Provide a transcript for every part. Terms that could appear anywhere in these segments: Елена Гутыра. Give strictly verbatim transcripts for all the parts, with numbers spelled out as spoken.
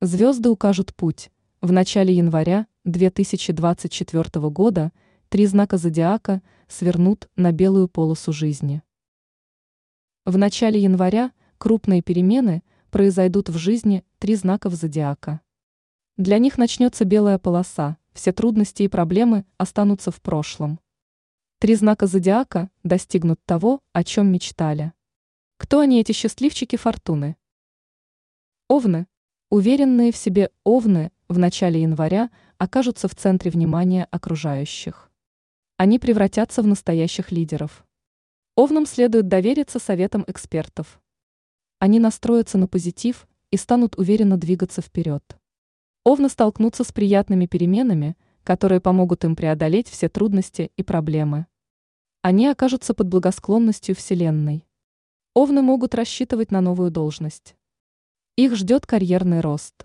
Звезды укажут путь. В начале января две тысячи двадцать четвёртого года три знака зодиака свернут на белую полосу жизни. В начале января крупные перемены произойдут в жизни три знаков зодиака. Для них начнется белая полоса, все трудности и проблемы останутся в прошлом. Три знака зодиака достигнут того, о чем мечтали. Кто они, эти счастливчики фортуны? Овны. Уверенные в себе овны в начале января окажутся в центре внимания окружающих. Они превратятся в настоящих лидеров. Овнам следует довериться советам экспертов. Они настроятся на позитив и станут уверенно двигаться вперед. Овны столкнутся с приятными переменами, которые помогут им преодолеть все трудности и проблемы. Они окажутся под благосклонностью Вселенной. Овны могут рассчитывать на новую должность. Их ждет карьерный рост.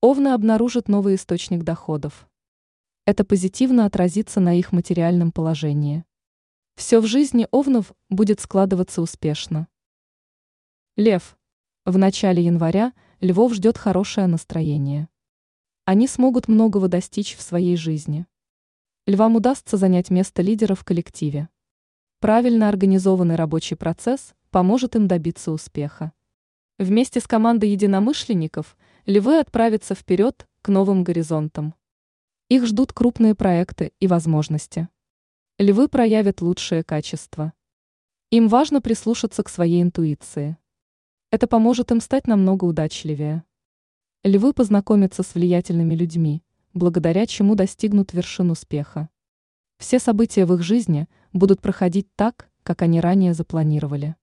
Овны обнаружат новый источник доходов. Это позитивно отразится на их материальном положении. Все в жизни овнов будет складываться успешно. Лев. В начале января львов ждет хорошее настроение. Они смогут многого достичь в своей жизни. Львам удастся занять место лидера в коллективе. Правильно организованный рабочий процесс поможет им добиться успеха. Вместе с командой единомышленников львы отправятся вперед к новым горизонтам. Их ждут крупные проекты и возможности. Львы проявят лучшие качества. Им важно прислушаться к своей интуиции. Это поможет им стать намного удачливее. Львы познакомятся с влиятельными людьми, благодаря чему достигнут вершин успеха. Все события в их жизни будут проходить так, как они ранее запланировали.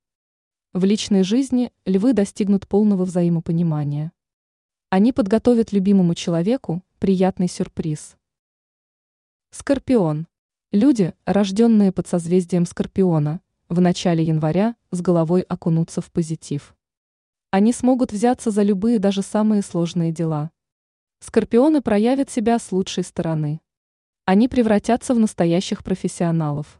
В личной жизни львы достигнут полного взаимопонимания. Они подготовят любимому человеку приятный сюрприз. Скорпион. Люди, рожденные под созвездием Скорпиона, в начале января с головой окунутся в позитив. Они смогут взяться за любые, даже самые сложные дела. Скорпионы проявят себя с лучшей стороны. Они превратятся в настоящих профессионалов.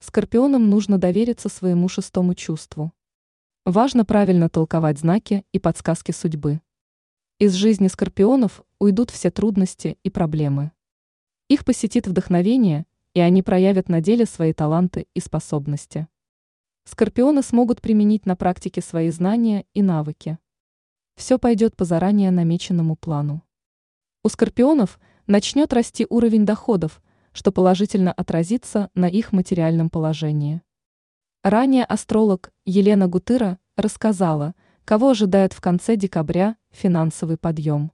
Скорпионам нужно довериться своему шестому чувству. Важно правильно толковать знаки и подсказки судьбы. Из жизни скорпионов уйдут все трудности и проблемы. Их посетит вдохновение, и они проявят на деле свои таланты и способности. Скорпионы смогут применить на практике свои знания и навыки. Все пойдет по заранее намеченному плану. У скорпионов начнет расти уровень доходов, что положительно отразится на их материальном положении. Ранее астролог Елена Гутыра рассказала, кого ожидает в конце декабря финансовый подъем.